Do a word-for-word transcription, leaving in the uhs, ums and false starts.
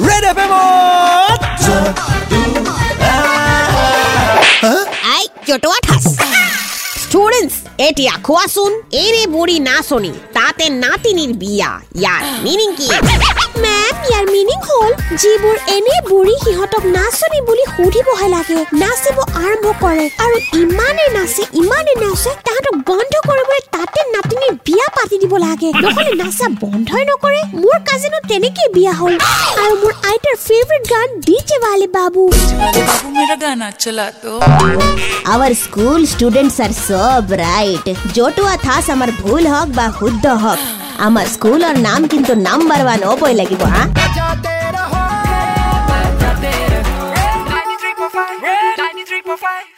red FM on आई जोटुआ ठास स्टूडेंट्स एटी आखुआ सुन एरे बोरी ना सुनी ताते नाती नीर बिया यार मीनिंग की मैम यार मीनिंग होल जीबोर एने बोरी हिहटक ना सुनी बोली हुडी बहाय लागे नासे बो आरंभ करे और इमाने नासे इमाने नासे ताहटक बंध करे बोले ताते नाती नीर बिया पाती दिबो लागे नखले नासा बंध न करे मोर काजिनो तेने के बिया होल और मोर आइटर फेवरेट गान डीजे वाले बाबू बाबू मेरा गाना चला तो आवर स्कूल स्टूडेंट्स आर सब राइट जोटुआ थास अमर भूल हक बा हुद्द हक अमर स्कूल और नाम किंतु नंबर वन हो पोई लगी बा बजाते रहो बजाते रहो ninety three point five ninety three point five